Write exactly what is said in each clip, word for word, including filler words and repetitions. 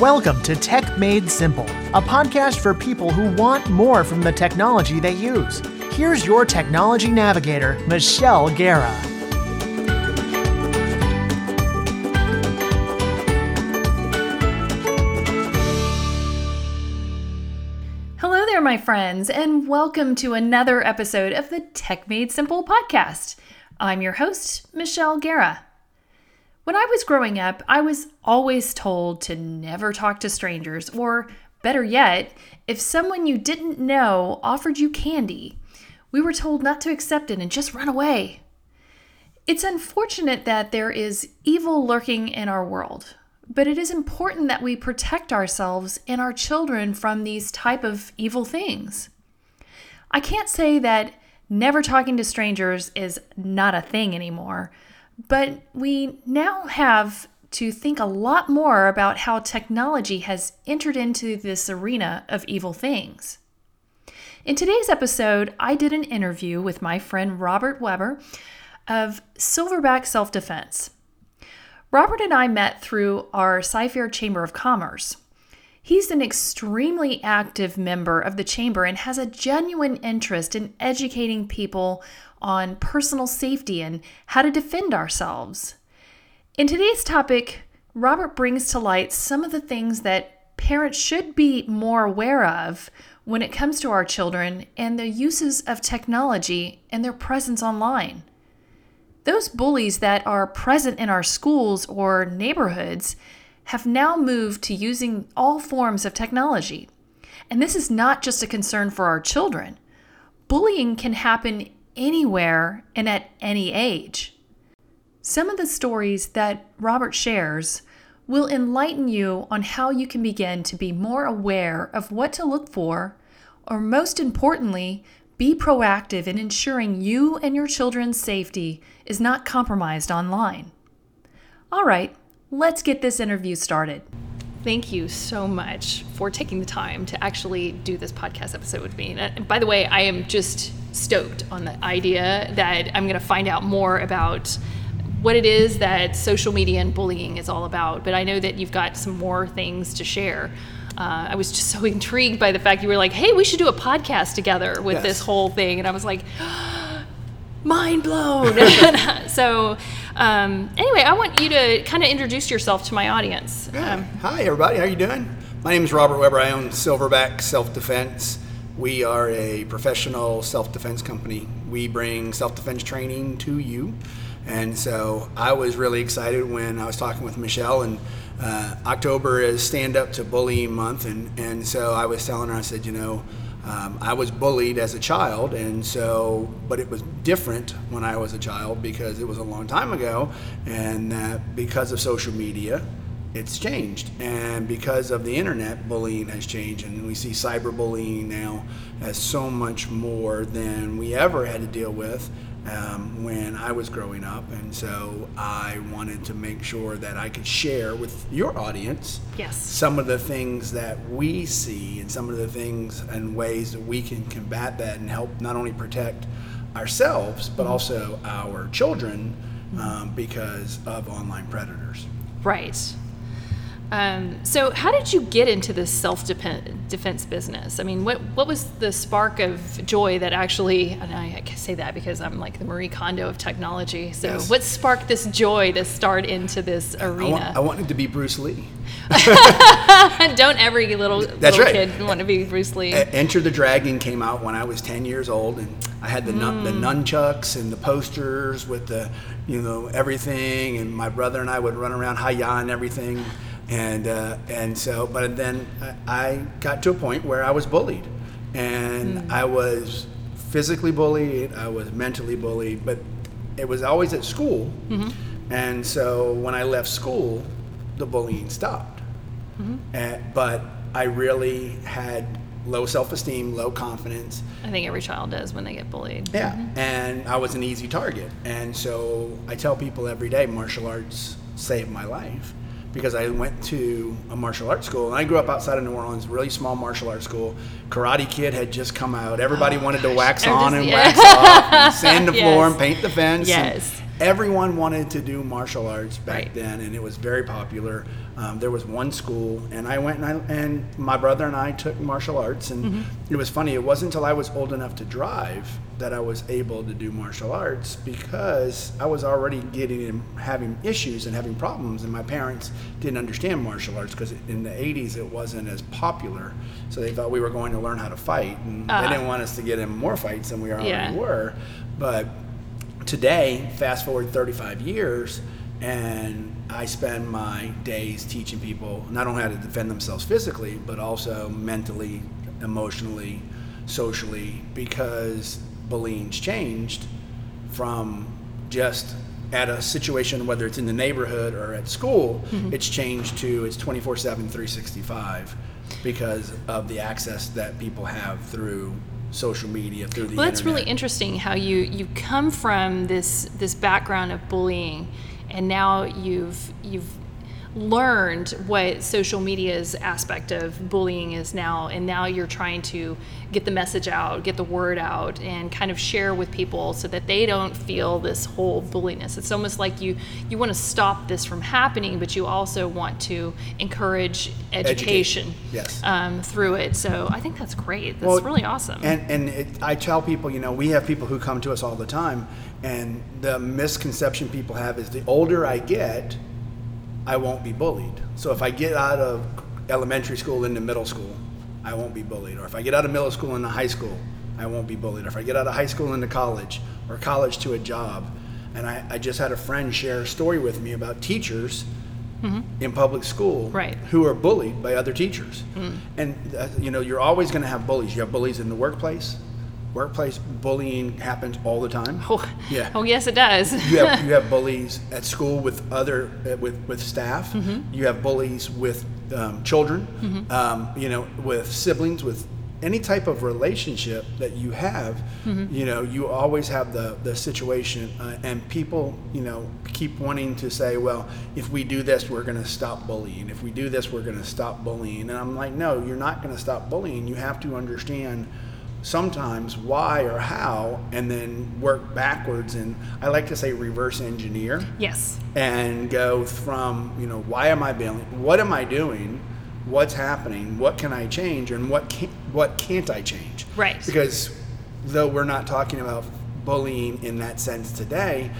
Welcome to Tech Made Simple, a podcast for people who want more from the technology they use. Here's your technology navigator, Michelle Guerra. Hello there, my friends, and welcome to another episode of the Tech Made Simple podcast. I'm your host, Michelle Guerra. When I was growing up, I was always told to never talk to strangers, or better yet, if someone you didn't know offered you candy, we were told not to accept it and just run away. It's unfortunate that there is evil lurking in our world, but it is important that we protect ourselves and our children from these type of evil things. I can't say that never talking to strangers is not a thing anymore, but we now have to think a lot more about how technology has entered into this arena of evil things. In today's episode, I did an interview with my friend Robert Weber of Silverback Self-Defense. Robert and I met through our Cypher Chamber of Commerce. He's an extremely active member of the chamber and has a genuine interest in educating people on personal safety and how to defend ourselves. In today's topic, Robert brings to light some of the things that parents should be more aware of when it comes to our children and the uses of technology and their presence online. Those bullies that are present in our schools or neighborhoods have now moved to using all forms of technology. And this is not just a concern for our children. Bullying can happen anywhere and at any age. Some of the stories that Robert shares will enlighten you on how you can begin to be more aware of what to look for, or most importantly, be proactive in ensuring you and your children's safety is not compromised online. All right, let's get this interview started. Thank you so much for taking the time to actually do this podcast episode with me. And by the way, I am just stoked on the idea that I'm going to find out more about what it is that social media and bullying is all about. But I know that you've got some more things to share. Uh, I was just so intrigued by the fact you were like, hey, we should do a podcast together with yes. this whole thing. And I was like, oh, mind blown. So um, anyway, I want you to kind of introduce yourself to my audience. Yeah. Um, Hi, everybody. How you doing? My name is Robert Weber. I own Silverback Self-Defense. We are a professional self-defense company. We bring self-defense training to you. And so I was really excited when I was talking with Michelle, and uh, October is Stand Up to Bullying Month. And, and so I was telling her, I said, you know, um, I was bullied as a child. And so, but it was different when I was a child because it was a long time ago. And uh, because of social media, it's changed, and because of the internet, bullying has changed, and we see cyberbullying now as so much more than we ever had to deal with um, when I was growing up. And so I wanted to make sure that I could share with your audience yes. some of the things that we see and some of the things and ways that we can combat that and help not only protect ourselves but mm-hmm. also our children um, because of online predators. Right. Um, so how did you get into this self-defense business? I mean, what what was the spark of joy that actually, and I, I can say that because I'm like the Marie Kondo of technology. So yes. what sparked this joy to start into this arena? I, want, I wanted to be Bruce Lee. Don't every little, That's little right. kid want to be Bruce Lee. Enter the Dragon came out when I was ten years old, and I had the, nun- mm. the nunchucks and the posters with the, you know, everything. And my brother and I would run around hi-ya and everything. And uh, and so, but then I got to a point where I was bullied, and mm. I was physically bullied, I was mentally bullied, but it was always at school. Mm-hmm. And so when I left school, the bullying stopped. Mm-hmm. And, but I really had low self-esteem, low confidence. I think every child does when they get bullied. Yeah, mm-hmm. and I was an easy target. And so I tell people every day, martial arts saved my life. Because I went to a martial arts school, and I grew up outside of New Orleans, really small martial arts school. Karate Kid had just come out. Everybody oh, wanted gosh. to wax on just, and yeah. wax off, and sand the yes. floor and paint the fence. Yes. everyone wanted to do martial arts back right. then, and it was very popular. Um, there was one school, and I went, and, I, and my brother and I took martial arts, and mm-hmm. it was funny. It wasn't until I was old enough to drive that I was able to do martial arts, because I was already getting and having issues and having problems, and my parents didn't understand martial arts because in the eighties it wasn't as popular, so they thought we were going to learn how to fight, and uh, they didn't want us to get in more fights than we already yeah. were. But today, fast forward thirty-five years, and I spend my days teaching people not only how to defend themselves physically, but also mentally, emotionally, socially, because bullying's changed from just at a situation, whether it's in the neighborhood or at school, mm-hmm. it's changed to it's twenty-four seven, three sixty-five because of the access that people have through social media, through the well, internet. That's really interesting how you, you come from this this background of bullying, and now you've you've learned what social media's aspect of bullying is now, and now you're trying to get the message out, get the word out, and kind of share with people so that they don't feel this whole bulliness. It's almost like you, you want to stop this from happening, but you also want to encourage education, education. Yes. Um, through it. So I think that's great. That's well, really awesome. And, and it, I tell people, you know, we have people who come to us all the time, and the misconception people have is the older I get, I won't be bullied. So if I get out of elementary school into middle school, I won't be bullied. Or if I get out of middle school into high school, I won't be bullied. Or if I get out of high school into college, or college to a job. And I, I just had a friend share a story with me about teachers mm-hmm. in public school right. who are bullied by other teachers. Mm. And uh, you know, you're always going to have bullies. You have bullies in the workplace. Workplace bullying happens all the time. Oh, yeah. Oh, yes, it does. you have you have bullies at school with other with with staff. Mm-hmm. You have bullies with um, children. Mm-hmm. Um, you know, with siblings, with any type of relationship that you have. Mm-hmm. You know, you always have the the situation, uh, and people, you know, keep wanting to say, well, if we do this, we're going to stop bullying. If we do this, we're going to stop bullying. And I'm like, no, you're not going to stop bullying. You have to understand sometimes why or how, and then work backwards, and I like to say reverse engineer. Yes. And go from, you know, why am I bailing? What am I doing? What's happening? What can I change? And what can, what can't I change? Right. Because though we're not talking about bullying in that sense today,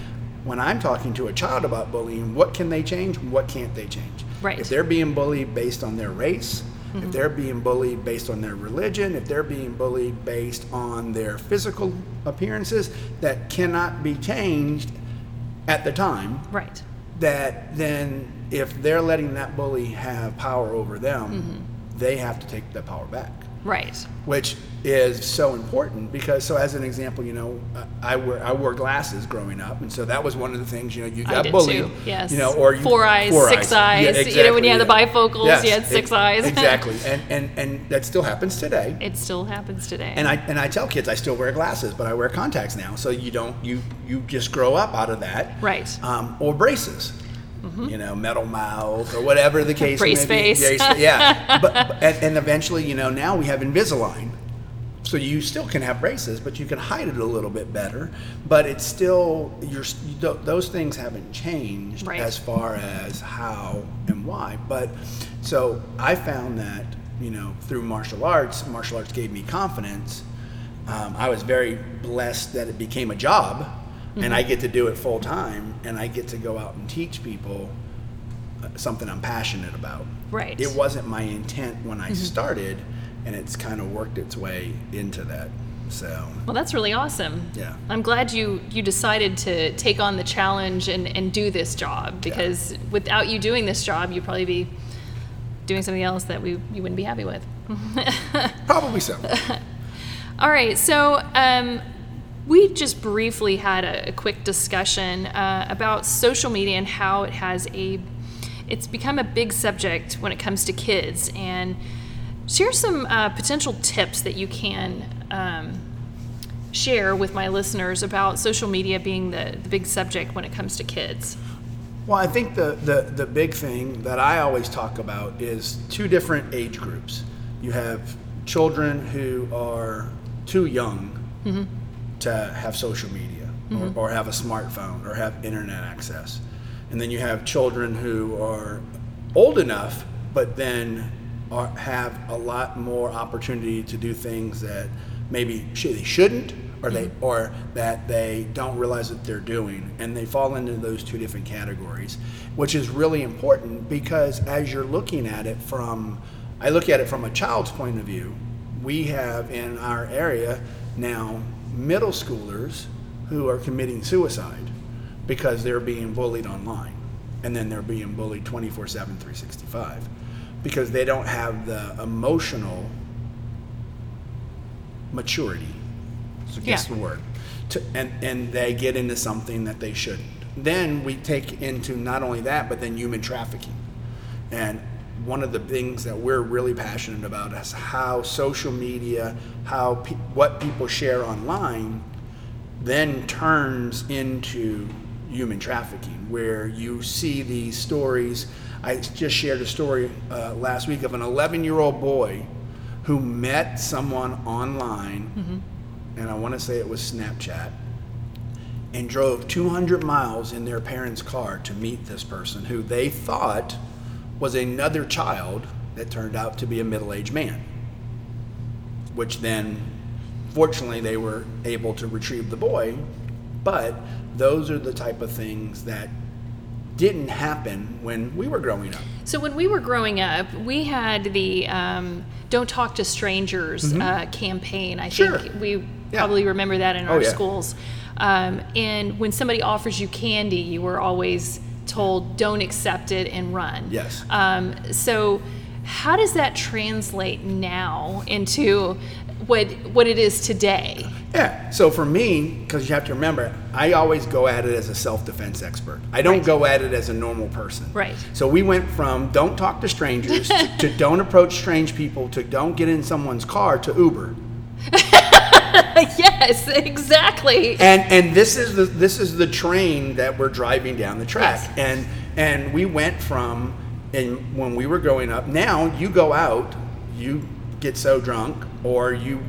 when I'm talking to a child about bullying, what can they change? What can't they change? Right. If they're being bullied based on their race, mm-hmm. if they're being bullied based on their religion, if they're being bullied based on their physical appearances that cannot be changed at the time, right? That then if they're letting that bully have power over them, mm-hmm. they have to take that power back. Right. Which is so important because, so as an example, you know, I wore I wore glasses growing up, and so that was one of the things, you know, you got bullied. Too. Yes. You know, or you, four eyes, four six eyes. eyes. Yeah, exactly. You know, when you had the bifocals, yes. you had six it, eyes. Exactly, and, and and that still happens today. It still happens today. And I and I tell kids I still wear glasses, but I wear contacts now. So you don't you you just grow up out of that. Right. Um, or braces. Mm-hmm. You know, metal mouth or whatever the case may be. Brace face. Yeah. but, but and, and eventually, you know, now we have Invisalign. So you still can have braces, but you can hide it a little bit better. But it's still, you're, those things haven't changed right. as far as how and why. But so I found that, you know, through martial arts, martial arts gave me confidence. Um, I was very blessed that it became a job. Mm-hmm. And I get to do it full time, and I get to go out and teach people something I'm passionate about. Right. It wasn't my intent when I mm-hmm. started, and it's kind of worked its way into that. So. Well, that's really awesome. Yeah. I'm glad you, you decided to take on the challenge and, and do this job, because yeah. without you doing this job, you'd probably be doing something else that we you wouldn't be happy with. Probably so. All right. So. Um, We just briefly had a, a quick discussion uh, about social media and how it has a, it's become a big subject when it comes to kids. And share some uh, potential tips that you can um, share with my listeners about social media being the, the big subject when it comes to kids. Well, I think the, the, the big thing that I always talk about is two different age groups. You have children who are too young mm-hmm. to have social media. mm-hmm. or, or have a smartphone or have internet access. And then you have children who are old enough, but then are, have a lot more opportunity to do things that maybe sh- they shouldn't, or they mm-hmm. or that they don't realize that they're doing, and they fall into those two different categories, which is really important because as you're looking at it from, I look at it from a child's point of view. We have in our area now middle schoolers who are committing suicide because they're being bullied online, and then they're being bullied twenty-four seven, three sixty-five because they don't have the emotional maturity. So guess yeah. the word. To, and, and they get into something that they shouldn't. Then we take into not only that, but then human trafficking. And one of the things that we're really passionate about is how social media, how pe- what people share online then turns into human trafficking, where you see these stories. I just shared a story uh, last week of an eleven-year-old boy who met someone online. Mm-hmm. And I want to say it was Snapchat, and drove two hundred miles in their parents' car to meet this person who they thought was another child that turned out to be a middle-aged man, which then, fortunately, they were able to retrieve the boy. But those are the type of things that didn't happen when we were growing up. So when we were growing up, we had the um, Don't Talk to Strangers mm-hmm. uh, campaign. I sure. think we yeah. probably remember that in oh, our yeah. schools. Um, and when somebody offers you candy, you were always told, don't accept it and run. Yes. Um, so how does that translate now into what what it is today? Yeah. So for me, because you have to remember, I always go at it as a self-defense expert. I don't right. go at it as a normal person. Right. So we went from don't talk to strangers to, to don't approach strange people to don't get in someone's car to Uber. Yes, exactly. And and this is the this is the train that we're driving down the track. Yes. And and we went from and when we were growing up, now you go out, you get so drunk, or you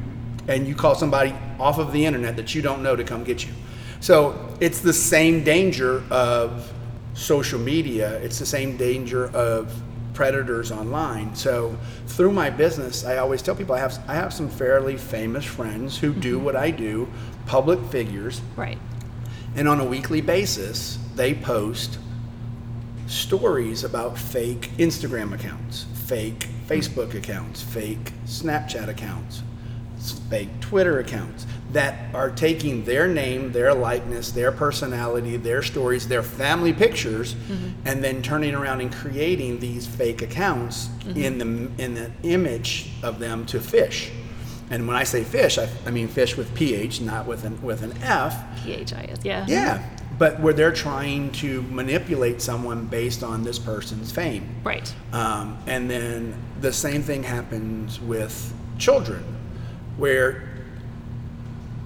and you call somebody off of the internet that you don't know to come get you. So it's the same danger of social media. It's the same danger of predators online. So through my business, I always tell people I have I have some fairly famous friends who mm-hmm. do what I do, public figures. Right. And on a weekly basis, they post stories about fake Instagram accounts, fake Facebook accounts, fake Snapchat accounts, fake Twitter accounts that are taking their name, their likeness, their personality, their stories, their family pictures, mm-hmm. and then turning around and creating these fake accounts mm-hmm. in the in the image of them to fish. And when I say fish, I, I mean fish with P H, not with an with an F. P H I S, yeah. Yeah, but where they're trying to manipulate someone based on this person's fame. Right. Um, and then the same thing happens with children, where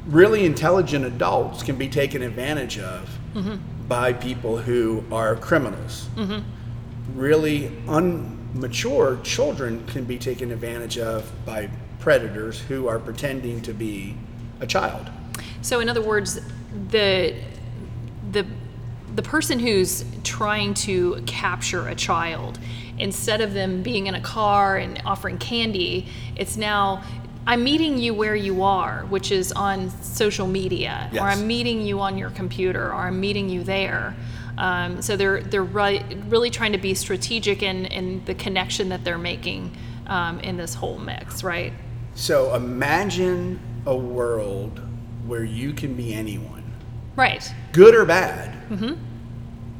really intelligent adults can be taken advantage of mm-hmm. by people who are criminals. Mm-hmm. Really unmature children can be taken advantage of by predators who are pretending to be a child. So in other words, the the the person who's trying to capture a child, instead of them being in a car and offering candy, it's now I'm meeting you where you are, which is on social media, yes. or I'm meeting you on your computer, or I'm meeting you there. Um, so they're they're re- really trying to be strategic in, in the connection that they're making um, in this whole mix, right? So imagine a world where you can be anyone. Right. Good or bad. Mm-hmm.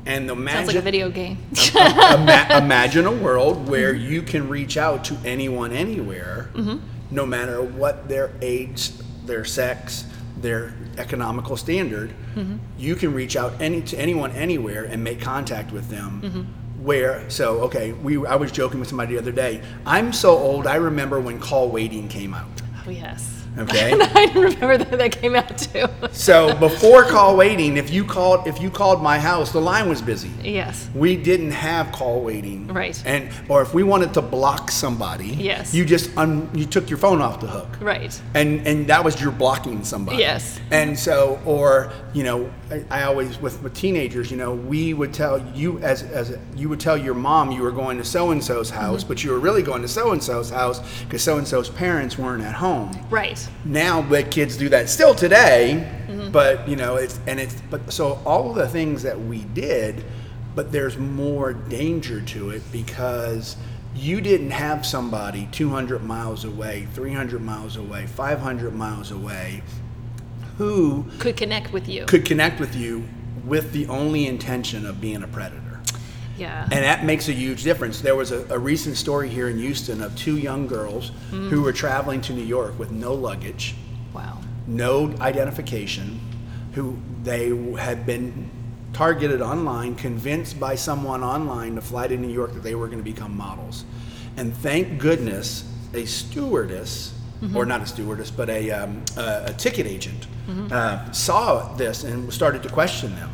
And imagine, sounds like a video game. ima- imagine a world where mm-hmm. you can reach out to anyone anywhere. Mm-hmm. No matter what their age, their sex, their economical standard, mm-hmm. you can reach out any to anyone anywhere and make contact with them. Mm-hmm. Where so okay, we I was joking with somebody the other day. I'm so old. I remember when call waiting came out. Oh yes. Okay. I didn't remember that that came out too. So before call waiting, if you called if you called my house, the line was busy. Yes. We didn't have call waiting. Right. And or if we wanted to block somebody, yes. you just un, you took your phone off the hook. Right. And and that was your blocking somebody. Yes. And so or you know I, I always with, with teenagers, you know, we would tell you as as you would tell your mom you were going to so and so's house, mm-hmm. but you were really going to so and so's house because so and so's parents weren't at home. Right. Now the kids do that still today, mm-hmm. but you know it's and it's but so all of the things that we did, but there's more danger to it because you didn't have somebody two hundred miles away, three hundred miles away, five hundred miles away who could connect with you could connect with you with the only intention of being a predator. Yeah. And that makes a huge difference. There was a, a recent story here in Houston of two young girls mm. who were traveling to New York with no luggage, wow, no identification, who they had been targeted online, convinced by someone online to fly to New York that they were going to become models. And thank goodness a stewardess, mm-hmm. or not a stewardess, but a, um, a, a ticket agent mm-hmm. uh, saw this and started to question them.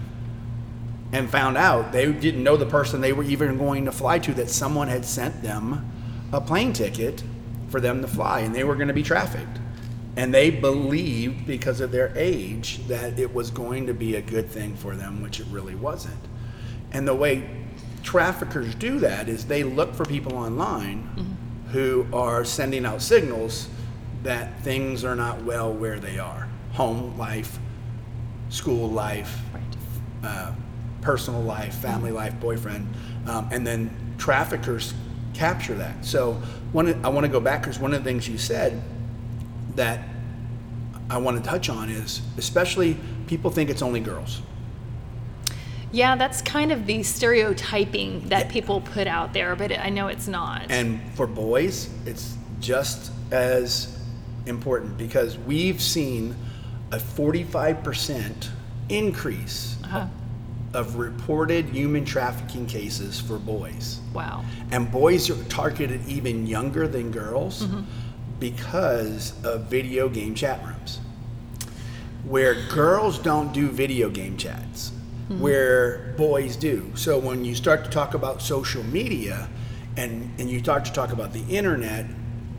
And found out they didn't know the person they were even going to fly to, that someone had sent them a plane ticket for them to fly and they were going to be trafficked. And they believed because of their age that it was going to be a good thing for them, which it really wasn't. And the way traffickers do that is they look for people online mm-hmm. who are sending out signals that things are not well where they are. Home life, school life, right. uh, personal life, family life, boyfriend, um, and then traffickers capture that. So one, I want to go back because one of the things you said that I want to touch on is, especially people think it's only girls. Yeah, that's kind of the stereotyping that yeah. people put out there, but I know it's not. And for boys, it's just as important because we've seen a forty-five percent increase uh-huh. of of reported human trafficking cases for boys. Wow. And boys are targeted even younger than girls mm-hmm. because of video game chat rooms. Where girls don't do video game chats, mm-hmm. where boys do. So when you start to talk about social media and, and you start to talk about the internet,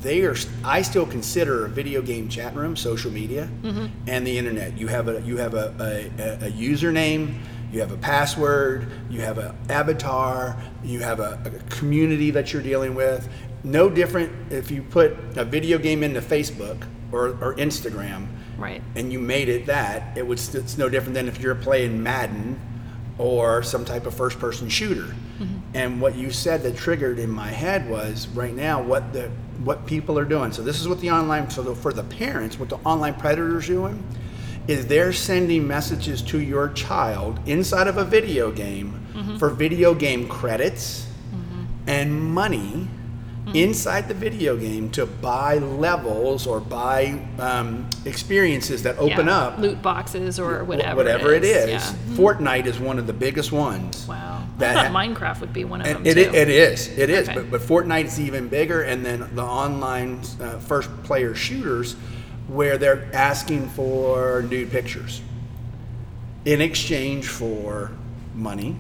they are. I still consider a video game chat room, social media, mm-hmm. and the internet. You have a you have a, a, a username, you have a password, you have an avatar, you have a, a community that you're dealing with. No different if you put a video game into Facebook or, or Instagram, right. and you made it that, it would st- it's no different than if you're playing Madden or some type of first-person shooter. Mm-hmm. And what you said that triggered in my head was right now what the what people are doing. So this is what the online, so the, for the parents, what the online predators doing, is they're sending messages to your child inside of a video game mm-hmm. for video game credits mm-hmm. and money mm-hmm. inside the video game to buy levels or buy um, experiences that open yeah. up. Loot boxes or whatever Whatever it is. It is. Yeah. Fortnite is one of the biggest ones. Wow. That I thought Minecraft would be one of them, it, too. It is. It is. Okay. But, but Fortnite is even bigger. And then the online uh, first-player shooters where they're asking for nude pictures in exchange for money,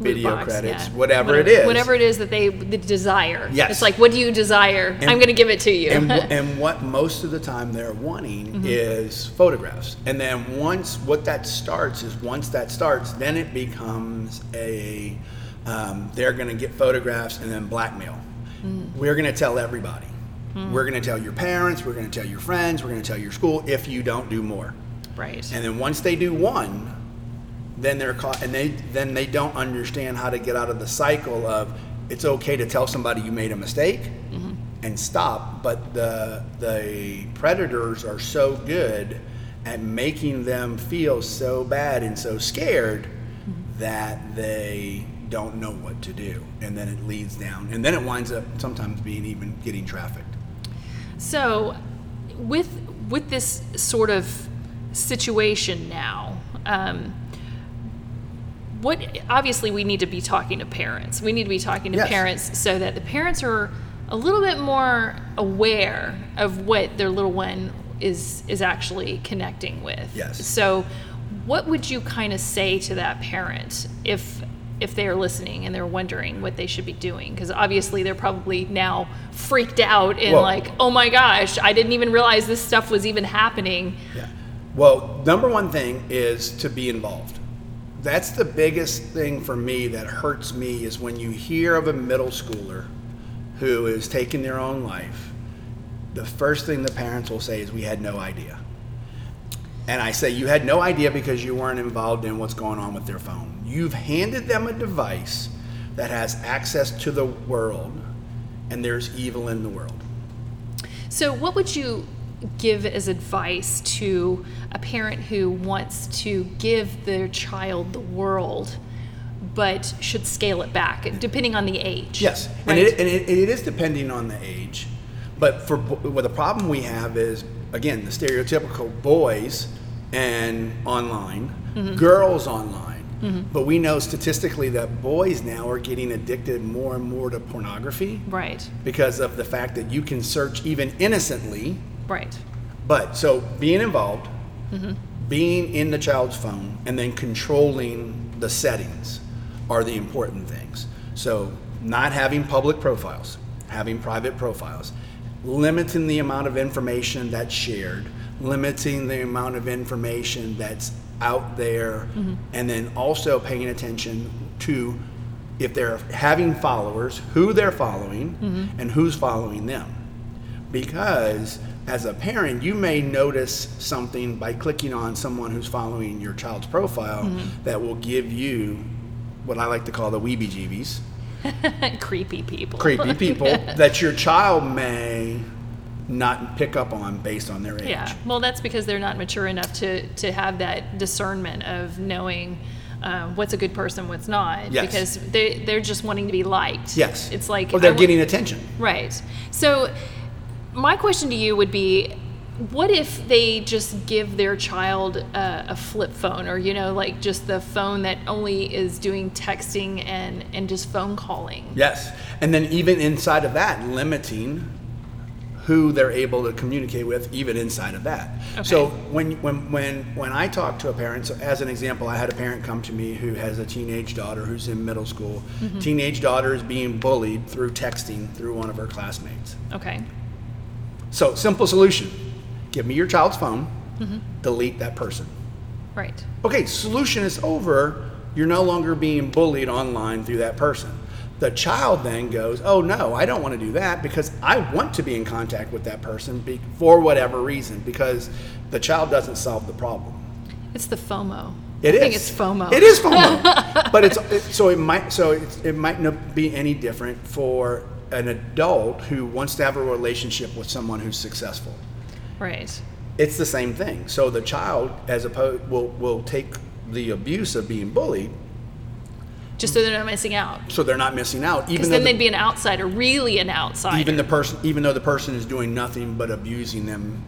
Loot video box, credits, yeah. whatever, whatever it is. Whatever it is that they desire. Yes. It's like, what do you desire? And I'm going to give it to you. and, and what most of the time they're wanting mm-hmm. is photographs. And then once what that starts is once that starts, then it becomes a, um, they're going to get photographs and then blackmail. Mm. We're going to tell everybody. Mm. We're going to tell your parents, we're going to tell your friends, we're going to tell your school if you don't do more. Right. And then once they do one, then they're caught and they then they don't understand how to get out of the cycle of it's okay to tell somebody you made a mistake mm-hmm. and stop, but the the predators are so good at making them feel so bad and so scared mm-hmm. that they don't know what to do, and then it leads down and then it winds up sometimes being even getting trafficked. So with with this sort of situation now, um, what obviously we need to be talking to parents. We need to be talking to yes. parents so that the parents are a little bit more aware of what their little one is is actually connecting with. Yes. So what would you kind of say to that parent if if they're listening and they're wondering what they should be doing? Because obviously they're probably now freaked out and well, like, oh my gosh, I didn't even realize this stuff was even happening. Yeah. Well, number one thing is to be involved. That's the biggest thing for me that hurts me is when you hear of a middle schooler who is taking their own life, the first thing the parents will say is, we had no idea. And I say, you had no idea because you weren't involved in what's going on with their phone. You've handed them a device that has access to the world, and there's evil in the world. So what would you give as advice to a parent who wants to give their child the world but should scale it back depending on the age? Yes, right? and, it, and it, it is depending on the age, but for well, the problem we have is, again, the stereotypical boys and online, mm-hmm. girls online, mm-hmm. but we know statistically that boys now are getting addicted more and more to pornography, right? Because of the fact that you can search even innocently. Right. But so being involved, mm-hmm. being in the child's phone, and then controlling the settings are the important things. So not having public profiles, having private profiles, limiting the amount of information that's shared, limiting the amount of information that's out there, mm-hmm. and then also paying attention to if they're having followers, who they're following, mm-hmm. and who's following them. Because as a parent, you may notice something by clicking on someone who's following your child's profile, mm-hmm. that will give you what I like to call the weebie-jeebies. Creepy people. Creepy people that your child may not pick up on based on their age. Yeah, well, that's because they're not mature enough to, to have that discernment of knowing um, what's a good person, what's not. Yes. Because they, they're just wanting to be liked. Yes. It's like, or they're I getting want, attention. Right. So my question to you would be, what if they just give their child uh, a flip phone, or, you know, like just the phone that only is doing texting and, and just phone calling? Yes. And then even inside of that, limiting who they're able to communicate with, even inside of that. Okay. So when, when, when, when I talk to a parent, so as an example, I had a parent come to me who has a teenage daughter who's in middle school. Mm-hmm. Teenage daughter is being bullied through texting through one of her classmates. Okay. So, simple solution. Give me your child's phone, mm-hmm. delete that person. Right. Okay, solution is over. You're no longer being bullied online through that person. The child then goes, oh no, I don't want to do that because I want to be in contact with that person be- for whatever reason, because the child doesn't solve the problem. It's the FOMO. It I is. I think it's FOMO. It is FOMO. But it's, it, so it might, so it, it might not be any different for an adult who wants to have a relationship with someone who's successful. Right. It's the same thing. So the child, as opposed, will will take the abuse of being bullied. Just so they're not missing out. So they're not missing out. Because then the, they'd be an outsider, really an outsider. Even the person, even though the person is doing nothing but abusing them.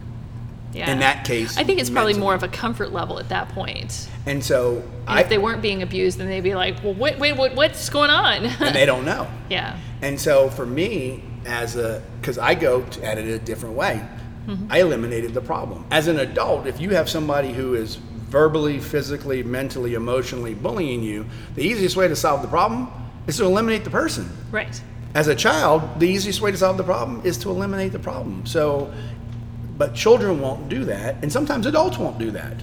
Yeah. In that case, I think it's probably mentally. More of a comfort level at that point. And so, and I, if they weren't being abused, then they'd be like, "Well, wait, wait, what, what's going on?" And they don't know. Yeah. And so, for me, as a, because I go at it a different way, mm-hmm. I eliminated the problem. As an adult, if you have somebody who is verbally, physically, mentally, emotionally bullying you, the easiest way to solve the problem is to eliminate the person. Right. As a child, the easiest way to solve the problem is to eliminate the problem. So. But children won't do that, and sometimes adults won't do that.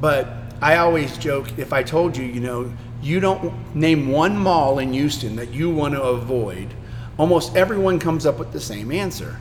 But I always joke, if I told you, you know, you don't name one mall in Houston that you want to avoid, almost everyone comes up with the same answer.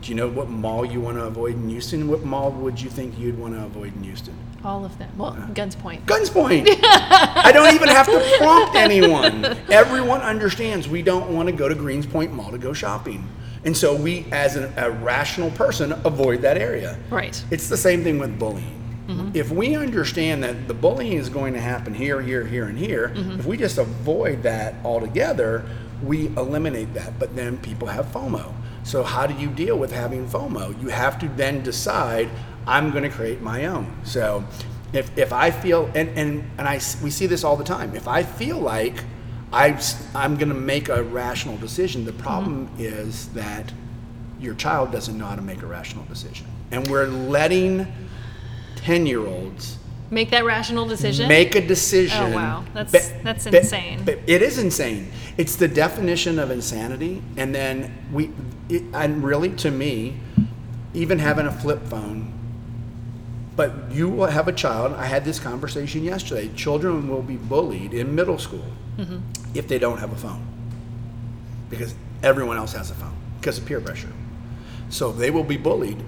Do you know what mall you want to avoid in Houston? What mall would you think you'd want to avoid in Houston? All of them. Well, uh, Guns Point. Guns Point! I don't even have to prompt anyone. Everyone understands we don't want to go to Greenspoint Mall to go shopping. And so we, as an, a rational person, avoid that area. Right. It's the same thing with bullying. Mm-hmm. If we understand that the bullying is going to happen here, here, here, and here, mm-hmm. if we just avoid that altogether, we eliminate that. But then people have FOMO. So how do you deal with having FOMO? You have to then decide, I'm going to create my own. So if if I feel, and, and, and I, we see this all the time, if I feel like, I, I'm going to make a rational decision. The problem mm-hmm. is that your child doesn't know how to make a rational decision. And we're letting ten-year-olds make that rational decision. Make a decision. Oh wow, that's be, that's insane. Be, be, it is insane. It's the definition of insanity. And then we, it, and really, to me, even having a flip phone. But you will have a child. I had this conversation yesterday. Children will be bullied in middle school mm-hmm. if they don't have a phone, because everyone else has a phone because of peer pressure. So they will be bullied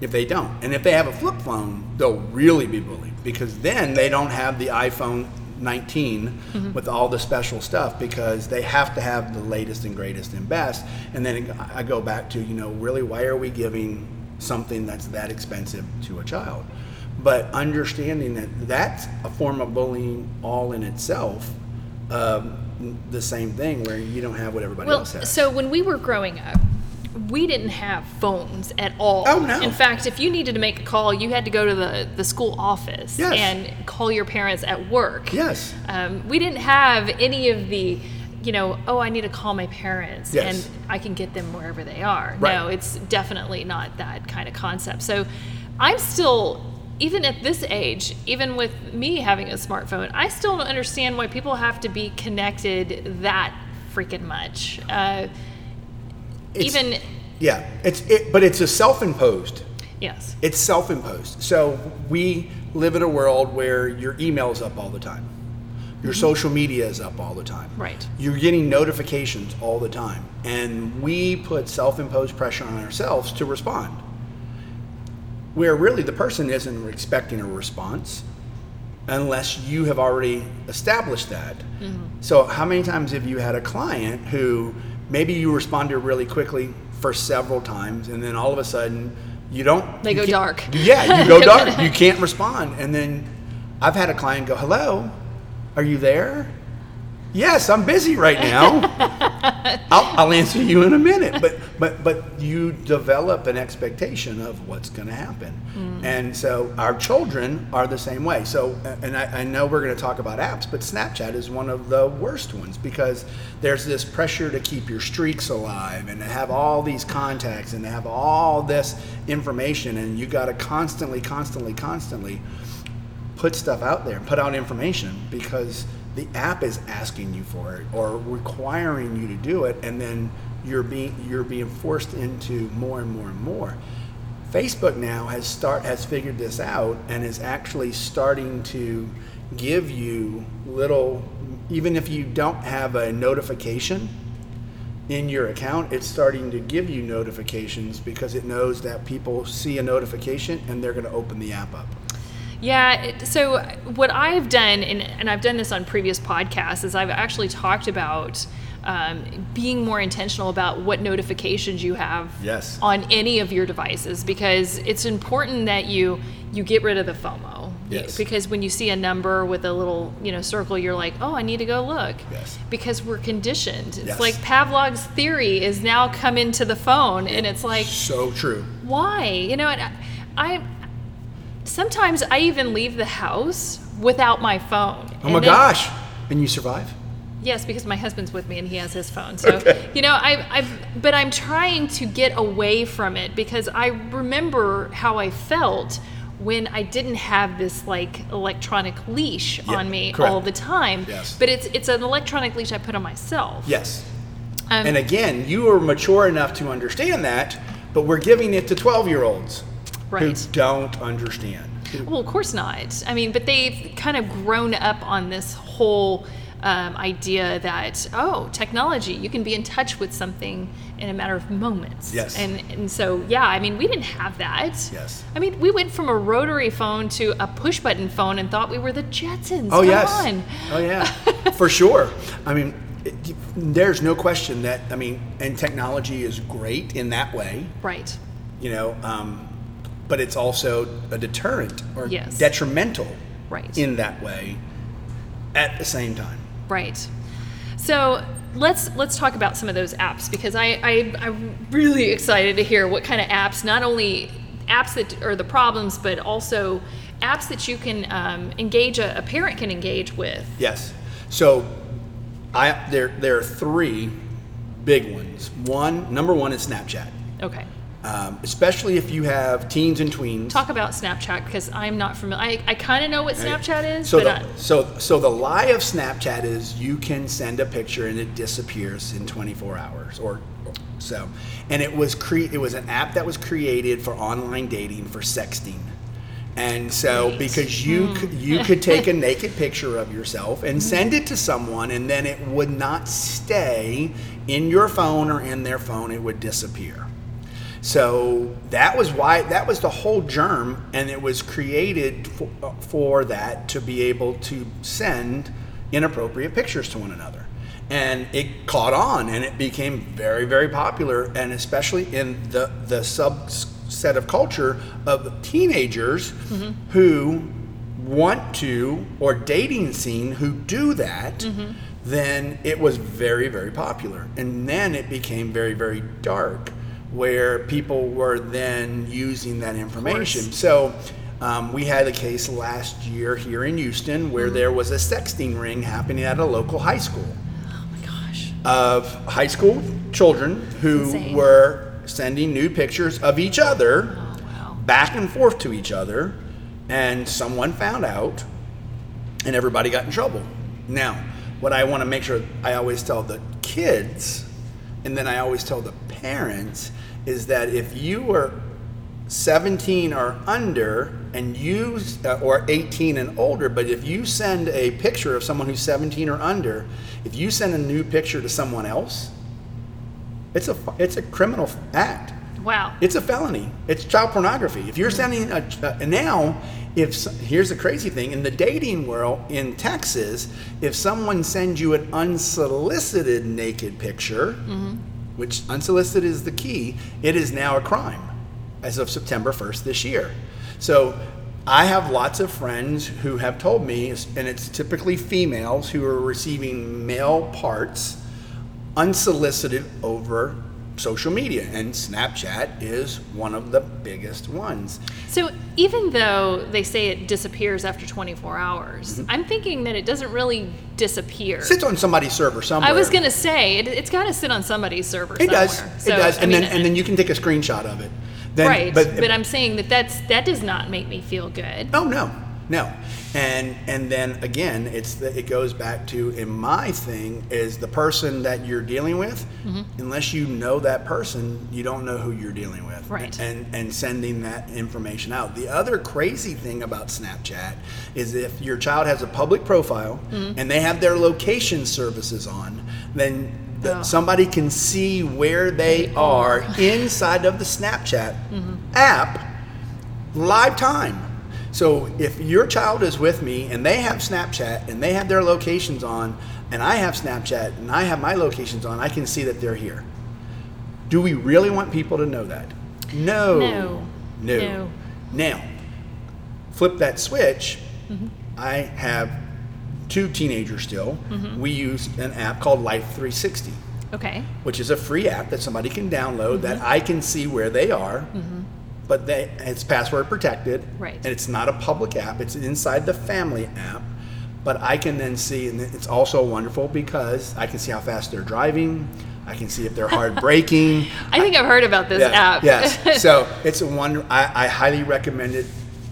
if they don't. And if they have a flip phone, they'll really be bullied, because then they don't have the iPhone nineteen mm-hmm. with all the special stuff, because they have to have the latest and greatest and best. And then I go back to, you know, really, why are we giving something that's that expensive to a child? But understanding that that's a form of bullying all in itself, um, the same thing where you don't have what everybody well, else has. So when we were growing up, we didn't have phones at all. Oh, no. In fact, if you needed to make a call, you had to go to the, the school office yes. and call your parents at work. Yes. Um, we didn't have any of the, you know, oh, I need to call my parents yes. and I can get them wherever they are. Right. No, it's definitely not that kind of concept. So I'm still, even at this age, even with me having a smartphone, I still don't understand why people have to be connected that freaking much. Uh, It's, even yeah it's it but it's a self-imposed yes it's self-imposed. So we live in a world where your email's up all the time, your mm-hmm. social media is up all the time, right? You're getting notifications all the time, and we put self-imposed pressure on ourselves to respond, where really the person isn't expecting a response unless you have already established that. Mm-hmm. So how many times have you had a client who maybe you responded really quickly for several times, and then all of a sudden you don't. They you go dark. Yeah, you go dark. You can't respond. And then I've had a client go, hello, are you there? Yes, I'm busy right now. I'll, I'll answer you in a minute. But but but you develop an expectation of what's going to happen. Mm. And so our children are the same way. So, and I, I know we're going to talk about apps, but Snapchat is one of the worst ones, because there's this pressure to keep your streaks alive and to have all these contacts and to have all this information, and you got to constantly, constantly, constantly put stuff out there and put out information, because the app is asking you for it or requiring you to do it, and then you're being you're being forced into more and more and more. Facebook now has start has figured this out and is actually starting to give you little, even if you don't have a notification in your account, it's starting to give you notifications, because it knows that people see a notification and they're going to open the app up. Yeah, so what I've done, and, and I've done this on previous podcasts, is I've actually talked about um, being more intentional about what notifications you have yes. on any of your devices, because it's important that you you get rid of the FOMO. Yes. Because when you see a number with a little, you know, circle, you're like, oh, I need to go look. Yes. Because we're conditioned. It's yes. like Pavlov's theory is now come into the phone, and it's like, so true. Why? You know, and I, I sometimes I even leave the house without my phone. Oh, and my then, gosh. And you survive? Yes, because my husband's with me and he has his phone. So, okay. you know, I, I've, but I'm trying to get away from it, because I remember how I felt when I didn't have this like electronic leash yeah, on me correct. all the time. Yes. But it's, it's an electronic leash I put on myself. Yes. Um, and again, you are mature enough to understand that, but we're giving it to twelve-year-olds. Right. Who don't understand. Well, of course not. I mean, but they've kind of grown up on this whole um, idea that, oh, technology, you can be in touch with something in a matter of moments. Yes. And and so, yeah, I mean, we didn't have that. Yes. I mean, we went from a rotary phone to a push-button phone and thought we were the Jetsons. Oh, Come yes. on. Oh, yeah. For sure. I mean, it, there's no question that, I mean, and technology is great in that way. Right. You know, um... but it's also a deterrent or yes. detrimental right. in that way at the same time. Right. So let's let's talk about some of those apps, because I, I, I'm really excited to hear what kind of apps, not only apps that are the problems, but also apps that you can um, engage, a, a parent can engage with. Yes. So I there there are three big ones. One, number one is Snapchat. Okay. um, especially if you have teens and tweens. Talk about Snapchat, because I'm not familiar. I, I kind of know what Snapchat right. is. So, but the, I- so, so the lie of Snapchat is you can send a picture and it disappears in twenty-four hours or so. And it was cre- it was an app that was created for online dating, for sexting. And so Great. because you mm. could, you could take a naked picture of yourself and send it to someone, and then it would not stay in your phone or in their phone, it would disappear. So that was why, that was the whole germ, and it was created for, for that, to be able to send inappropriate pictures to one another. And it caught on, and it became very, very popular, and especially in the, the sub set of culture of teenagers mm-hmm. who want to, or dating scene who do that, mm-hmm. then it was very, very popular. And then it became very, very dark, where people were then using that information. So um, we had a case last year here in Houston where mm-hmm. there was a sexting ring happening at a local high school. Oh my gosh. Of high school children who were sending nude pictures of each other, oh, wow. back and forth to each other, and someone found out, and everybody got in trouble. Now, what I want to make sure I always tell the kids, and then I always tell the parents, is that if you are seventeen or under, and you, or eighteen and older, but if you send a picture of someone who's seventeen or under, if you send a nude picture to someone else, It's a it's a criminal act. Wow. It's a felony. It's child pornography. If you're sending a, a now, if here's the crazy thing in the dating world in Texas, if someone sends you an unsolicited naked picture, mm-hmm. which unsolicited is the key, it is now a crime as of September first this year. So I have lots of friends who have told me, and it's typically females who are receiving male parts unsolicited over social media, and Snapchat is one of the biggest ones. So even though they say it disappears after twenty-four hours, mm-hmm. I'm thinking that it doesn't really disappear. It sits on somebody's server somewhere. I was going to say, it, it's got to sit on somebody's server it somewhere. Does. So, it does. And, mean, then, and then you can take a screenshot of it. Then, right. But, but I'm saying that that's, that does not make me feel good. Oh, no. No. And and then again, it's the, it goes back to, in my thing, is the person that you're dealing with, mm-hmm. unless you know that person, you don't know who you're dealing with. Right. And, and sending that information out. The other crazy thing about Snapchat is if your child has a public profile mm-hmm. and they have their location services on, then the, oh. somebody can see where they are inside of the Snapchat mm-hmm. app live time. So if your child is with me and they have Snapchat and they have their locations on, and I have Snapchat and I have my locations on, I can see that they're here. Do we really want people to know that? No. No. No. no. Now, flip that switch. Mm-hmm. I have two teenagers still. Mm-hmm. We use an app called Life three sixty. Okay. Which is a free app that somebody can download mm-hmm. that I can see where they are. Mm-hmm. But they, it's password protected, right. and it's not a public app. It's inside the family app. But I can then see, and it's also wonderful because I can see how fast they're driving. I can see if they're hard braking. I think I, I've heard about this yeah, app. Yes. So it's a wonder. I, I highly recommend it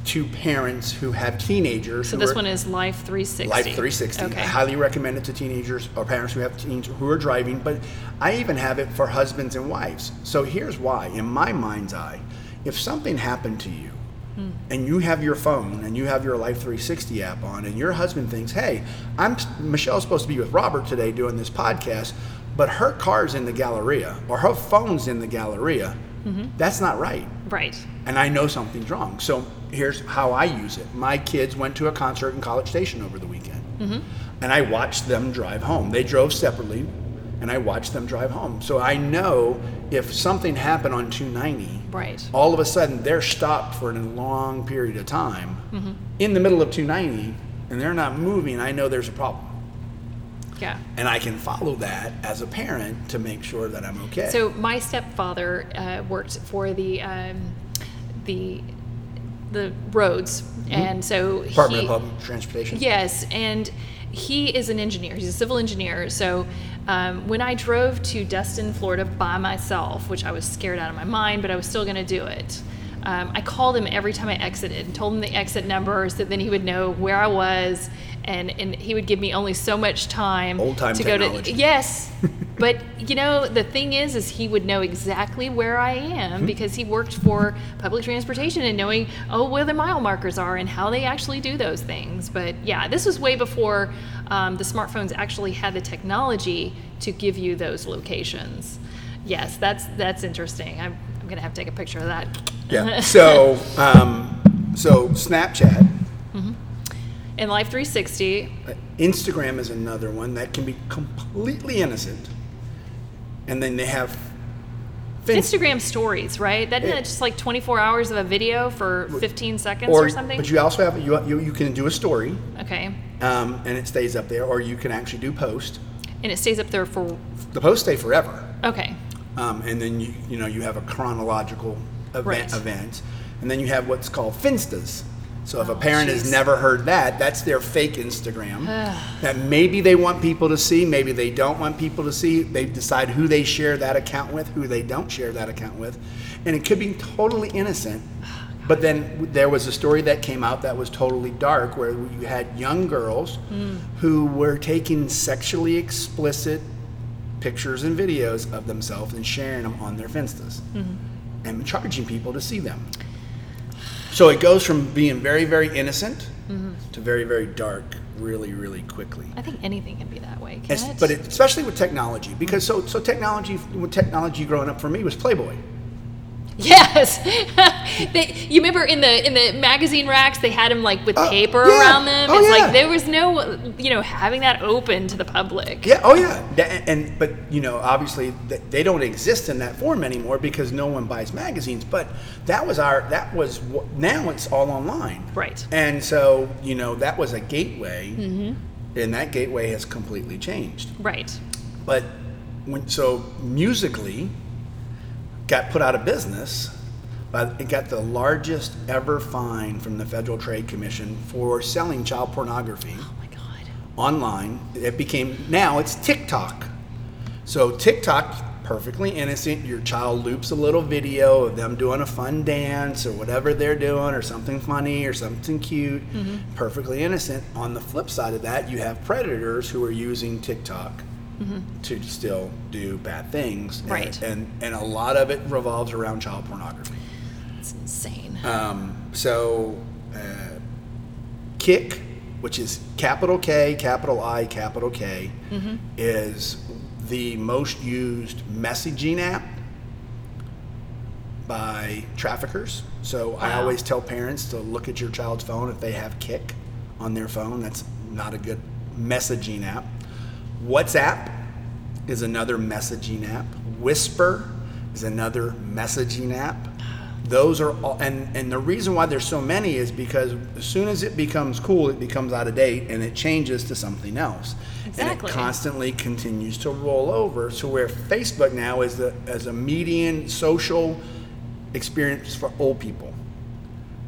to parents who have teenagers. So this are, one is Life three sixty. Life three sixty. Okay. I highly recommend it to teenagers or parents who have teens who are driving. But I even have it for husbands and wives. So here's why, in my mind's eye. If something happened to you mm. and you have your phone and you have your Life three sixty app on and your husband thinks, hey, I'm Michelle's supposed to be with Robert today doing this podcast, but her car's in the Galleria or her phone's in the Galleria, mm-hmm. that's not right. Right. And I know something's wrong. So here's how I use it. My kids went to a concert in College Station over the weekend mm-hmm. and I watched them drive home. They drove separately and I watched them drive home. So I know if something happened on two ninety, right. all of a sudden, they're stopped for a long period of time mm-hmm. in the middle of two ninety, and they're not moving. I know there's a problem. Yeah. And I can follow that as a parent to make sure that I'm okay. So my stepfather uh, worked for the um, the the roads, mm-hmm. and so Department he, of Public Transportation. Yes, and he is an engineer. He's a civil engineer. So Um, when I drove to Destin, Florida by myself, which I was scared out of my mind, but I was still going to do it, um, I called him every time I exited and told him the exit number so that then he would know where I was, and, and he would give me only so much time Old-time to technology. Go to... Yes, but you know, the thing is, is he would know exactly where I am because he worked for public transportation and knowing, oh, where the mile markers are and how they actually do those things. But yeah, this was way before um, the smartphones actually had the technology to give you those locations. Yes, that's that's interesting. I'm, I'm going to have to take a picture of that. Yeah, so, um, so Snapchat... And Life three sixty. Instagram is another one that can be completely innocent. And then they have... Fin- Instagram stories, right? That's it, just like twenty-four hours of a video for fifteen seconds or, or something? But you also have... You, you, you can do a story. Okay. Um, and it stays up there. Or you can actually do post. And it stays up there for... The posts stay forever. Okay. Um, and then, you you know, you have a chronological event. Right. event. And then you have what's called Finstas. So if oh, a parent geez. has never heard that, that's their fake Instagram that maybe they want people to see, maybe they don't want people to see. They decide who they share that account with, who they don't share that account with. And it could be totally innocent. Oh, but then there was a story that came out that was totally dark where you had young girls mm. who were taking sexually explicit pictures and videos of themselves and sharing them on their Finstas mm-hmm. and charging people to see them. So it goes from being very, very innocent mm-hmm. to very, very dark really, really quickly. I think anything can be that way, can't As, it? But it, especially with technology. Because so, so technology, with technology growing up for me was Playboy. Yes. they, you remember in the in the magazine racks, they had them like with uh, paper yeah. around them. Oh, it's yeah. like there was no, you know, having that open to the public. Yeah. Oh, yeah. And, and But, you know, obviously they don't exist in that form anymore because no one buys magazines. But that was our, that was, now it's all online. Right. And so, you know, that was a gateway mm-hmm. and that gateway has completely changed. Right. But when, so musically, got put out of business, but it got the largest ever fine from the Federal Trade Commission for selling child pornography. Oh my God. Online. It became, now it's TikTok. So TikTok, perfectly innocent. Your child loops a little video of them doing a fun dance or whatever they're doing or something funny or something cute, mm-hmm. perfectly innocent. On the flip side of that, you have predators who are using TikTok. Mm-hmm. to still do bad things. Right. And, and and a lot of it revolves around child pornography. It's insane. Um, so uh, Kik, which is capital K, capital I, capital K, mm-hmm. is the most used messaging app by traffickers. So wow. I always tell parents to look at your child's phone if they have Kik on their phone. That's not a good messaging app. WhatsApp is another messaging app. Whisper is another messaging app. Those are all, and, and the reason why there's so many is because as soon as it becomes cool, it becomes out of date and it changes to something else. Exactly. And it constantly continues to roll over to where Facebook now is the as a median social experience for old people.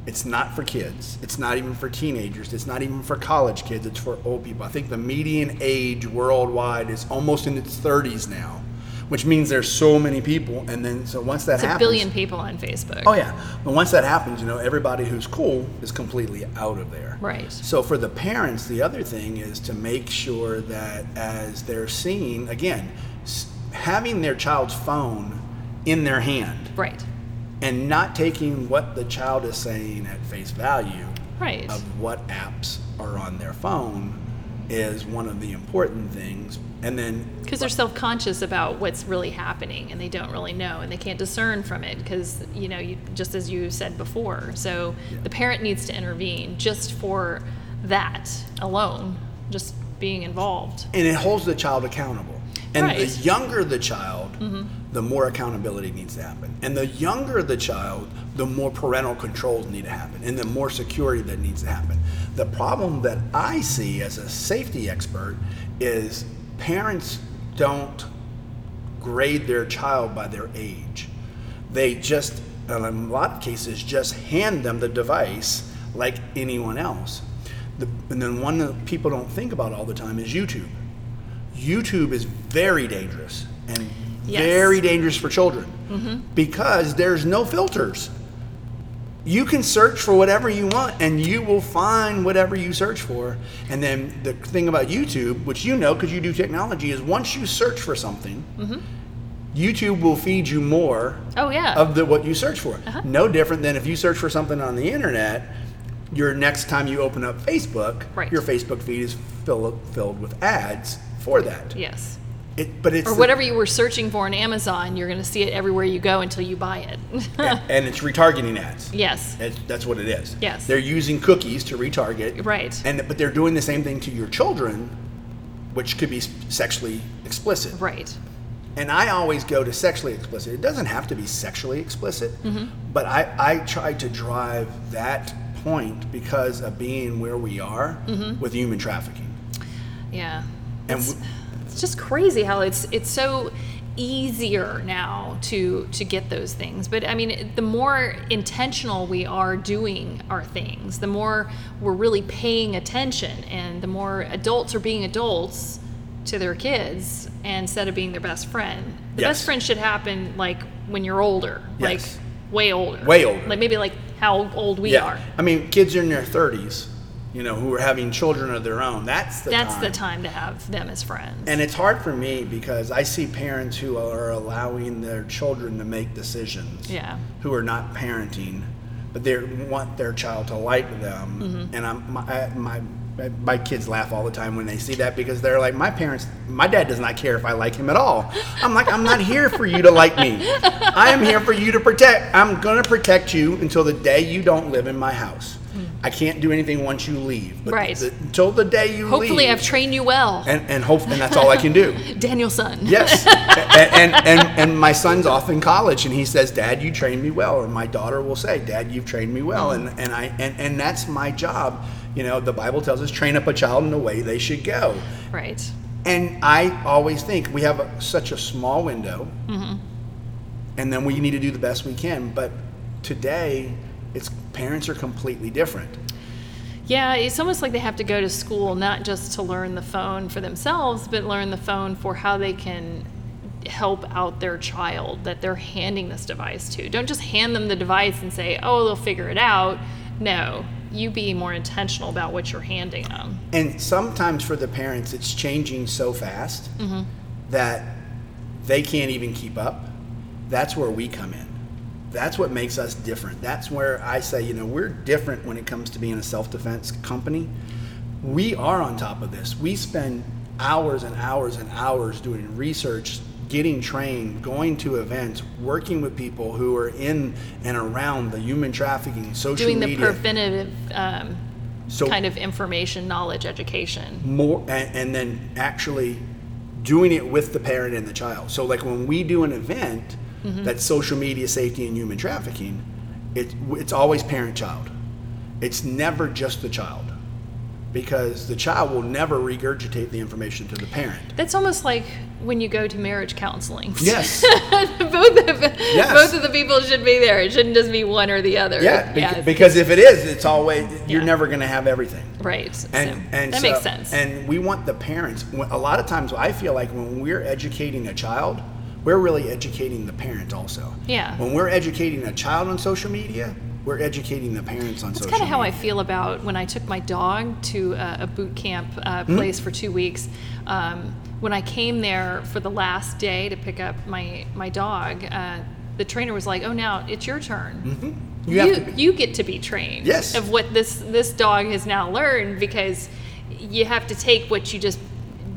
It's not for kids. It's not even for teenagers. It's not even for college kids. It's for old people. I think the median age worldwide is almost in its thirties now, which means there's so many people. And then, so once that it's happens... It's a billion people on Facebook. Oh, yeah. But once that happens, you know, everybody who's cool is completely out of there. Right. So for the parents, the other thing is to make sure that as they're seeing, again, having their child's phone in their hand... Right. And not taking what the child is saying at face value right. of what apps are on their phone is one of the important things. And then because they're self-conscious about what's really happening and they don't really know and they can't discern from it because, you know, you, just as you said before. So yeah. the parent needs to intervene just for that alone, just being involved. And it holds the child accountable. And right. the younger the child, mm-hmm. the more accountability needs to happen. And the younger the child, the more parental controls need to happen and the more security that needs to happen. The problem that I see as a safety expert is parents don't grade their child by their age. They just, in a lot of cases, just hand them the device like anyone else. The, and then one that people don't think about all the time is YouTube. YouTube is very dangerous and yes. very dangerous for children mm-hmm. because there's no filters. You can search for whatever you want and you will find whatever you search for. And then the thing about YouTube, which you know because you do technology, is once you search for something, mm-hmm. YouTube will feed you more oh, yeah. of the what you search for. Uh-huh. No different than if you search for something on the internet, your next time you open up Facebook, right. your Facebook feed is fill, filled with ads for that. Yes. It, but it's or whatever the, you were searching for on Amazon, you're going to see it everywhere you go until you buy it. and, and it's retargeting ads. Yes. It's, that's what it is. Yes. They're using cookies to retarget. Right. And but they're doing the same thing to your children, which could be sexually explicit. Right. And I always go to sexually explicit. It doesn't have to be sexually explicit, mm-hmm. but I, I try to drive that point because of being where we are mm-hmm. with human trafficking. Yeah. And it's, w- it's just crazy how it's it's so easier now to to get those things. But I mean, the more intentional we are doing our things, the more we're really paying attention, and the more adults are being adults to their kids instead of being their best friend. The yes. best friend should happen like when you're older, yes. like way older, way older, like maybe like how old we yeah. are. I mean, kids in their thirties, you know, who are having children of their own. That's the that's time. the time to have them as friends. And it's hard for me because I see parents who are allowing their children to make decisions. Yeah, who are not parenting, but they want their child to like them. Mm-hmm. And I'm my. my My kids laugh all the time when they see that because they're like, my parents, my dad does not care if I like him at all. I'm like, I'm not here for you to like me. I am here for you to protect. I'm going to protect you until the day you don't live in my house. Mm. I can't do anything once you leave. But right. The, until the day you Hopefully leave. Hopefully I've trained you well. And and, hope, and that's all I can do. Daniel's son. Yes. and, and, and, and my son's off in college and he says, Dad, you trained me well. Or my daughter will say, Dad, you've trained me well. Mm. And, and, I, and, and that's my job. You know, the Bible tells us, train up a child in the way they should go. Right. And I always think we have a, such a small window, mm-hmm. and then we need to do the best we can. But today, it's parents are completely different. Yeah, it's almost like they have to go to school, not just to learn the phone for themselves, but learn the phone for how they can help out their child that they're handing this device to. Don't just hand them the device and say, oh, they'll figure it out. No. You be more intentional about what you're handing them. And sometimes for the parents, it's changing so fast mm-hmm. that they can't even keep up. That's where we come in. That's what makes us different. That's where I say, you know, we're different when it comes to being a self-defense company. We are on top of this. We spend hours and hours and hours doing research, getting trained, going to events, working with people who are in and around the human trafficking, social media. Doing the preventative um, so kind of information, knowledge, education. More, and, and then actually doing it with the parent and the child. So like when we do an event mm-hmm. that's social media safety and human trafficking, it, it's always parent-child. It's never just the child. Because the child will never regurgitate the information to the parent. That's almost like when you go to marriage counseling. Yes. both, of, yes. both of the people should be there. It shouldn't just be one or the other. Yeah, beca- yeah. because if it is, it's always, you're yeah. never going to have everything. Right. And, so, and that so, makes sense. And we want the parents, a lot of times I feel like when we're educating a child, we're really educating the parent also. Yeah. When we're educating a child on social media, we're educating the parents on social media. That's kind of how I feel about when I took my dog to a, a boot camp uh, place mm-hmm. for two weeks. Um, when I came there for the last day to pick up my, my dog, uh, the trainer was like, oh, now it's your turn. Mm-hmm. You, you, have to be. You get to be trained yes. of what this, this dog has now learned because you have to take what you just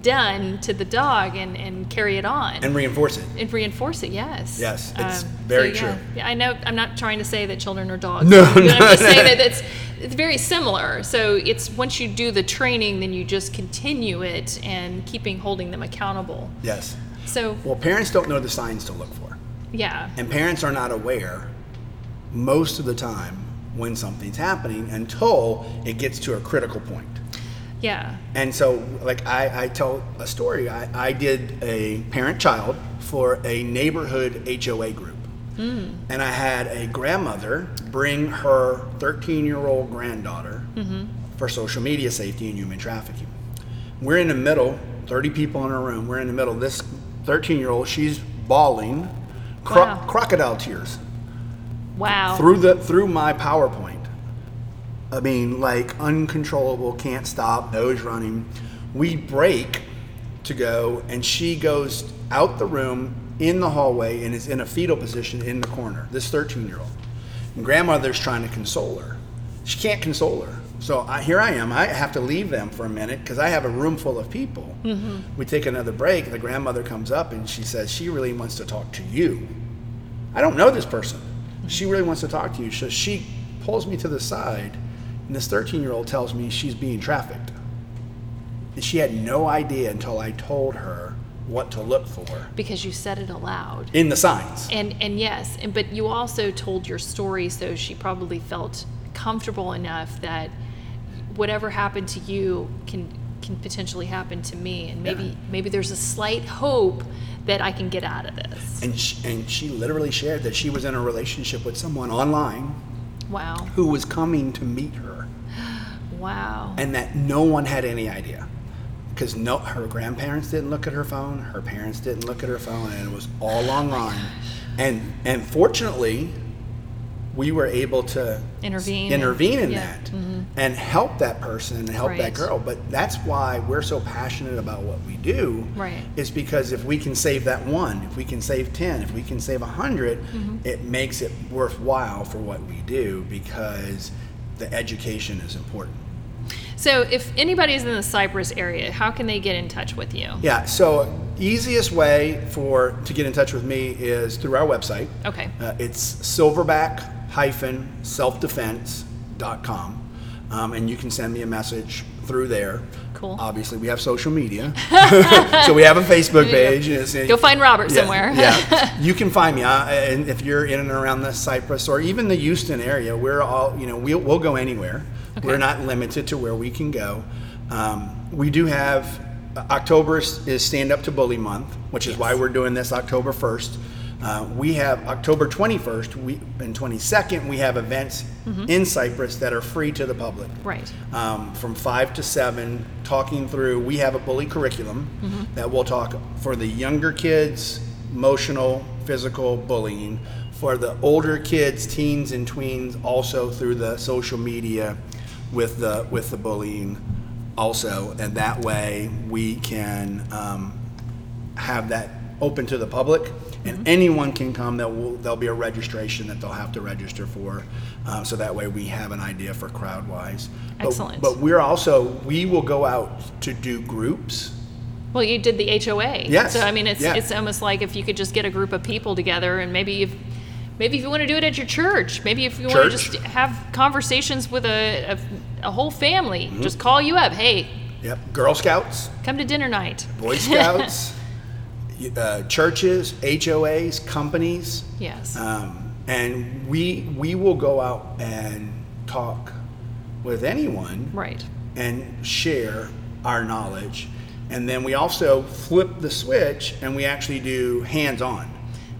done to the dog and, and carry it on and reinforce it and reinforce it yes yes it's um, very so yeah, true yeah, I know I'm not trying to say that children are dogs no, no I'm just no. saying that it's it's very similar. So it's once you do the training then you just continue it and keeping holding them accountable. Yes. So well, parents don't know the signs to look for. Yeah. And parents are not aware most of the time when something's happening until it gets to a critical point. Yeah. And so, like, I, I tell a story. I, I did a parent-child for a neighborhood H O A group. Mm. And I had a grandmother bring her thirteen-year-old granddaughter mm-hmm. for social media safety and human trafficking. We're in the middle thirty people in our room. We're in the middle. This thirteen-year-old, she's bawling cro- wow. crocodile tears. Wow. Through the through my PowerPoint. I mean, like, uncontrollable, can't stop, nose running. We break to go, and she goes out the room in the hallway and is in a fetal position in the corner, this thirteen-year-old. And grandmother's trying to console her. She can't console her. So I, here I am. I have to leave them for a minute because I have a room full of people. Mm-hmm. We take another break, and the grandmother comes up, and she says, she really wants to talk to you. I don't know this person. She really wants to talk to you. So she pulls me to the side, and this thirteen-year-old tells me she's being trafficked. And she had no idea until I told her what to look for. Because you said it aloud. In the signs. And and yes, and, but you also told your story, so she probably felt comfortable enough that whatever happened to you can can potentially happen to me, and maybe yeah. maybe there's a slight hope that I can get out of this. And she, and she literally shared that she was in a relationship with someone online. Wow. Who was coming to meet her. Wow. And that no one had any idea. Because no, her grandparents didn't look at her phone, her parents didn't look at her phone, and it was all online. And and fortunately, we were able to intervene, intervene in yeah. that mm-hmm. and help that person and help right. that girl. But that's why we're so passionate about what we do. Right. Is because if we can save that one, if we can save ten, if we can save a hundred, mm-hmm. it makes it worthwhile for what we do, because the education is important. So if anybody's in the Cypress area, how can they get in touch with you? Yeah, so easiest way for to get in touch with me is through our website. Okay. Uh, it's Silverback self defense dot com, um, and you can send me a message through there. Cool. Obviously, we have social media, so we have a Facebook page. Go, go find Robert yeah, somewhere. yeah, you can find me, I, and if you're in and around the Cypress or even the Houston area, we're all you know we'll, we'll go anywhere. Okay. We're not limited to where we can go. Um, we do have uh, October is Stand Up to Bully Month, which is yes. why we're doing this October first. Uh, we have October twenty-first we, and twenty-second, we have events mm-hmm. in Cypress that are free to the public. Right. Um, from five to seven, talking through, we have a bully curriculum mm-hmm. that we'll talk for the younger kids, emotional, physical bullying, for the older kids, teens and tweens, also through the social media with the, with the bullying also. And that way we can um, have that open to the public. And mm-hmm. anyone can come. There'll, there'll be a registration that they'll have to register for, uh, so that way we have an idea for crowd-wise. Excellent. But, but we're also, we will go out to do groups. Well, you did the H O A. Yes. So, I mean, it's yeah. it's almost like if you could just get a group of people together, and maybe if, maybe if you want to do it at your church, maybe if you church. want to just have conversations with a, a, a whole family, mm-hmm. just call you up. Hey. Yep. Girl Scouts. Come to dinner night. Boy Scouts. Uh, churches, H O As, companies. Yes. Um, and we we will go out and talk with anyone. Right. And share our knowledge. And then we also flip the switch and we actually do hands-on.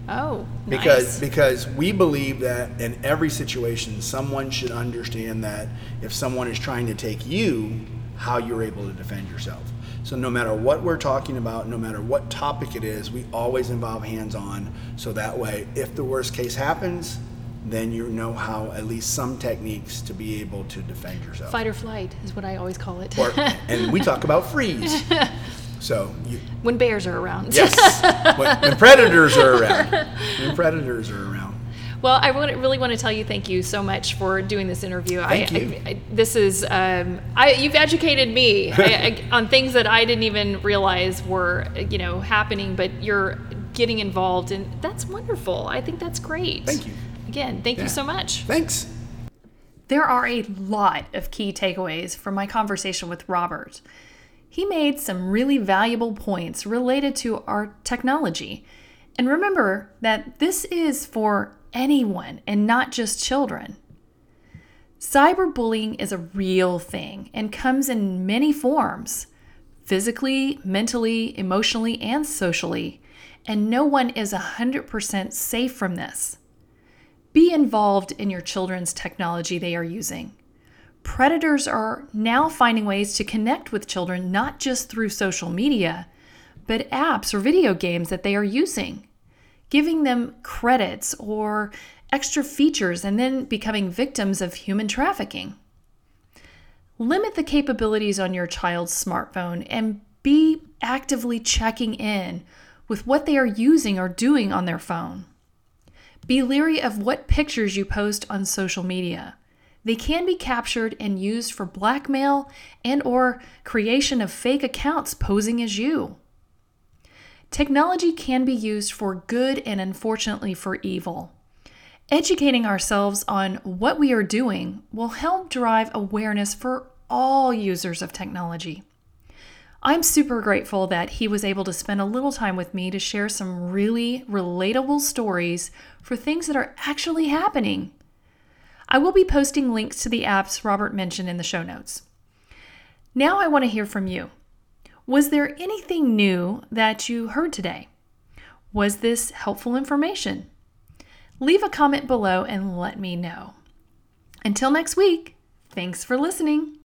Oh, because nice. Because we believe that in every situation, someone should understand that if someone is trying to take you, how you're able to defend yourself. So no matter what we're talking about, no matter what topic it is, we always involve hands-on. So that way, if the worst case happens, then you know how, at least some techniques to be able to defend yourself. Fight or flight is what I always call it. Or, and we talk about freeze. So you, when bears are around. Yes, when, when predators are around. When predators are around. Well, I really want to tell you thank you so much for doing this interview. Thank I, you. I, I, this is, um, I, you've educated me I, I, on things that I didn't even realize were, you know, happening, but you're getting involved, and that's wonderful. I think that's great. Thank you. Again, thank yeah. you so much. Thanks. There are a lot of key takeaways from my conversation with Robert. He made some really valuable points related to our technology. And remember that this is for anyone and not just children. Cyberbullying is a real thing and comes in many forms, physically, mentally, emotionally, and socially, and no one is one hundred percent safe from this. Be involved in your children's technology they are using. predators are now finding ways to connect with children, not just through social media, but apps or video games that they are using, giving them credits or extra features, and then becoming victims of human trafficking. Limit the capabilities on your child's smartphone and be actively checking in with what they are using or doing on their phone. Be leery of what pictures you post on social media. They can be captured and used for blackmail and or creation of fake accounts posing as you. Technology can be used for good and unfortunately for evil. Educating ourselves on what we are doing will help drive awareness for all users of technology. I'm super grateful that he was able to spend a little time with me to share some really relatable stories for things that are actually happening. I will be posting links to the apps Robert mentioned in the show notes. Now I want to hear from you. Was there anything new that you heard today? Was this helpful information? Leave a comment below and let me know. Until next week, thanks for listening.